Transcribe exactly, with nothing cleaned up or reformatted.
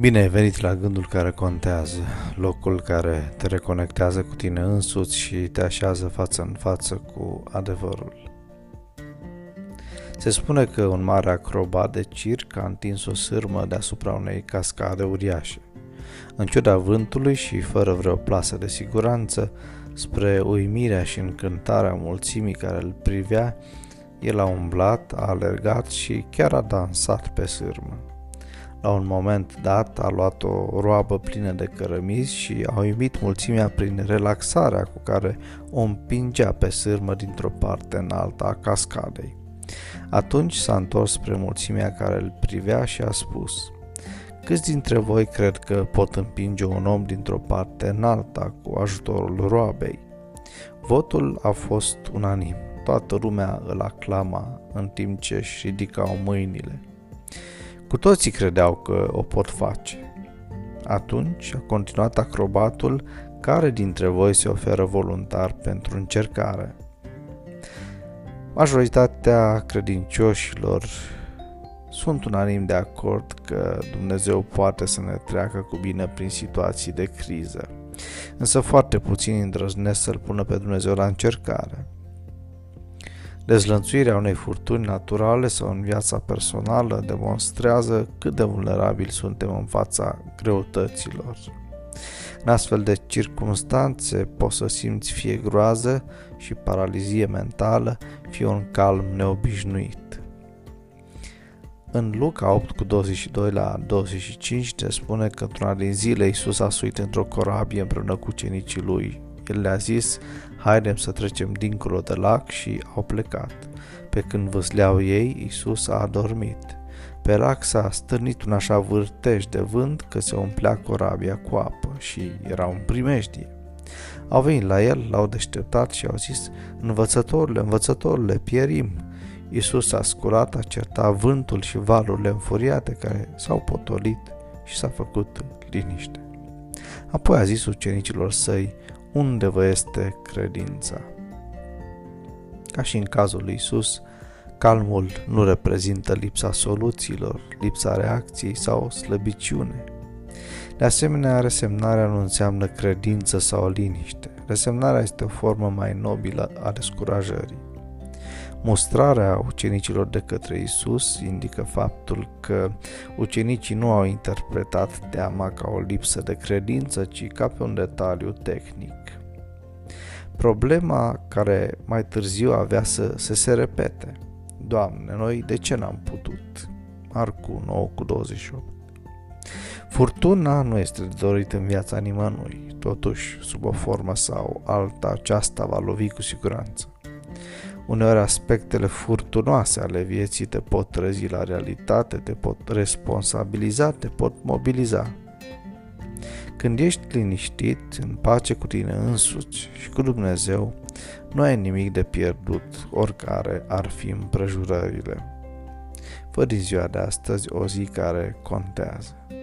Bine ai venit la gândul care contează, locul care te reconectează cu tine însuți și te așează față în față cu adevărul. Se spune că un mare acrobat de circ a întins o sârmă deasupra unei cascade uriașe. În ciuda vântului și fără vreo plasă de siguranță, spre uimirea și încântarea mulțimii care îl privea, el a umblat, a alergat și chiar a dansat pe sârmă. La un moment dat a luat o roabă plină de cărămizi și a uimit mulțimea prin relaxarea cu care o împingea pe sârmă dintr-o parte în alta a cascadei. Atunci s-a întors spre mulțimea care îl privea și a spus: "Câți dintre voi cred că pot împinge un om dintr-o parte în alta cu ajutorul roabei?" Votul a fost unanim. Toată lumea îl aclama în timp ce își ridicau mâinile. Cu toții credeau că o pot face. "Atunci", a continuat acrobatul, "care dintre voi se oferă voluntar pentru încercare?" Majoritatea credincioșilor sunt unanim de acord că Dumnezeu poate să ne treacă cu bine prin situații de criză, însă foarte puțini îndrăznesc să-L pună pe Dumnezeu la încercare. Dezlănțuirea unei furtuni naturale sau în viața personală demonstrează cât de vulnerabili suntem în fața greutăților. În astfel de circumstanțe poți să simți fie groază și paralizie mentală, fie un calm neobișnuit. În Luca opt cu douăzeci și doi la douăzeci și cinci se spune că într-una din zile Iisus a suit într-o corabie împreună cu ucenicii lui. El le-a zis: "Haidem să trecem dincolo de lac", și au plecat. Pe când vâsleau ei, Iisus a adormit. Pe lac s-a stârnit un așa vârtej de vânt că se umplea corabia cu apă și era un primejdie. Au venit la el, l-au deșteptat și au zis: "Învățătorule, învățătorule, pierim!" Iisus s-a sculat, a certat vântul și valurile înfuriate care s-au potolit și s-a făcut liniște. Apoi a zis ucenicilor săi: "Unde vă este credința?" Ca și în cazul lui Iisus, calmul nu reprezintă lipsa soluțiilor, lipsa reacției sau slăbiciune. De asemenea, resemnarea nu înseamnă credință sau liniște. Resemnarea este o formă mai nobilă a descurajării. Mustrarea ucenicilor de către Iisus indică faptul că ucenicii nu au interpretat teama ca o lipsă de credință, ci ca pe un detaliu tehnic. Problema care mai târziu avea să se, se repete: "Doamne, noi de ce n-am putut?" Marcu nouă cu douăzeci și opt. Furtuna nu este dorită în viața nimănui, totuși, sub o formă sau alta, aceasta va lovi cu siguranță. Uneori aspectele furtunoase ale vieții te pot trezi la realitate, te pot responsabiliza, te pot mobiliza. Când ești liniștit, în pace cu tine însuți și cu Dumnezeu, nu ai nimic de pierdut, oricare ar fi împrejurările. Fă din ziua de astăzi o zi care contează.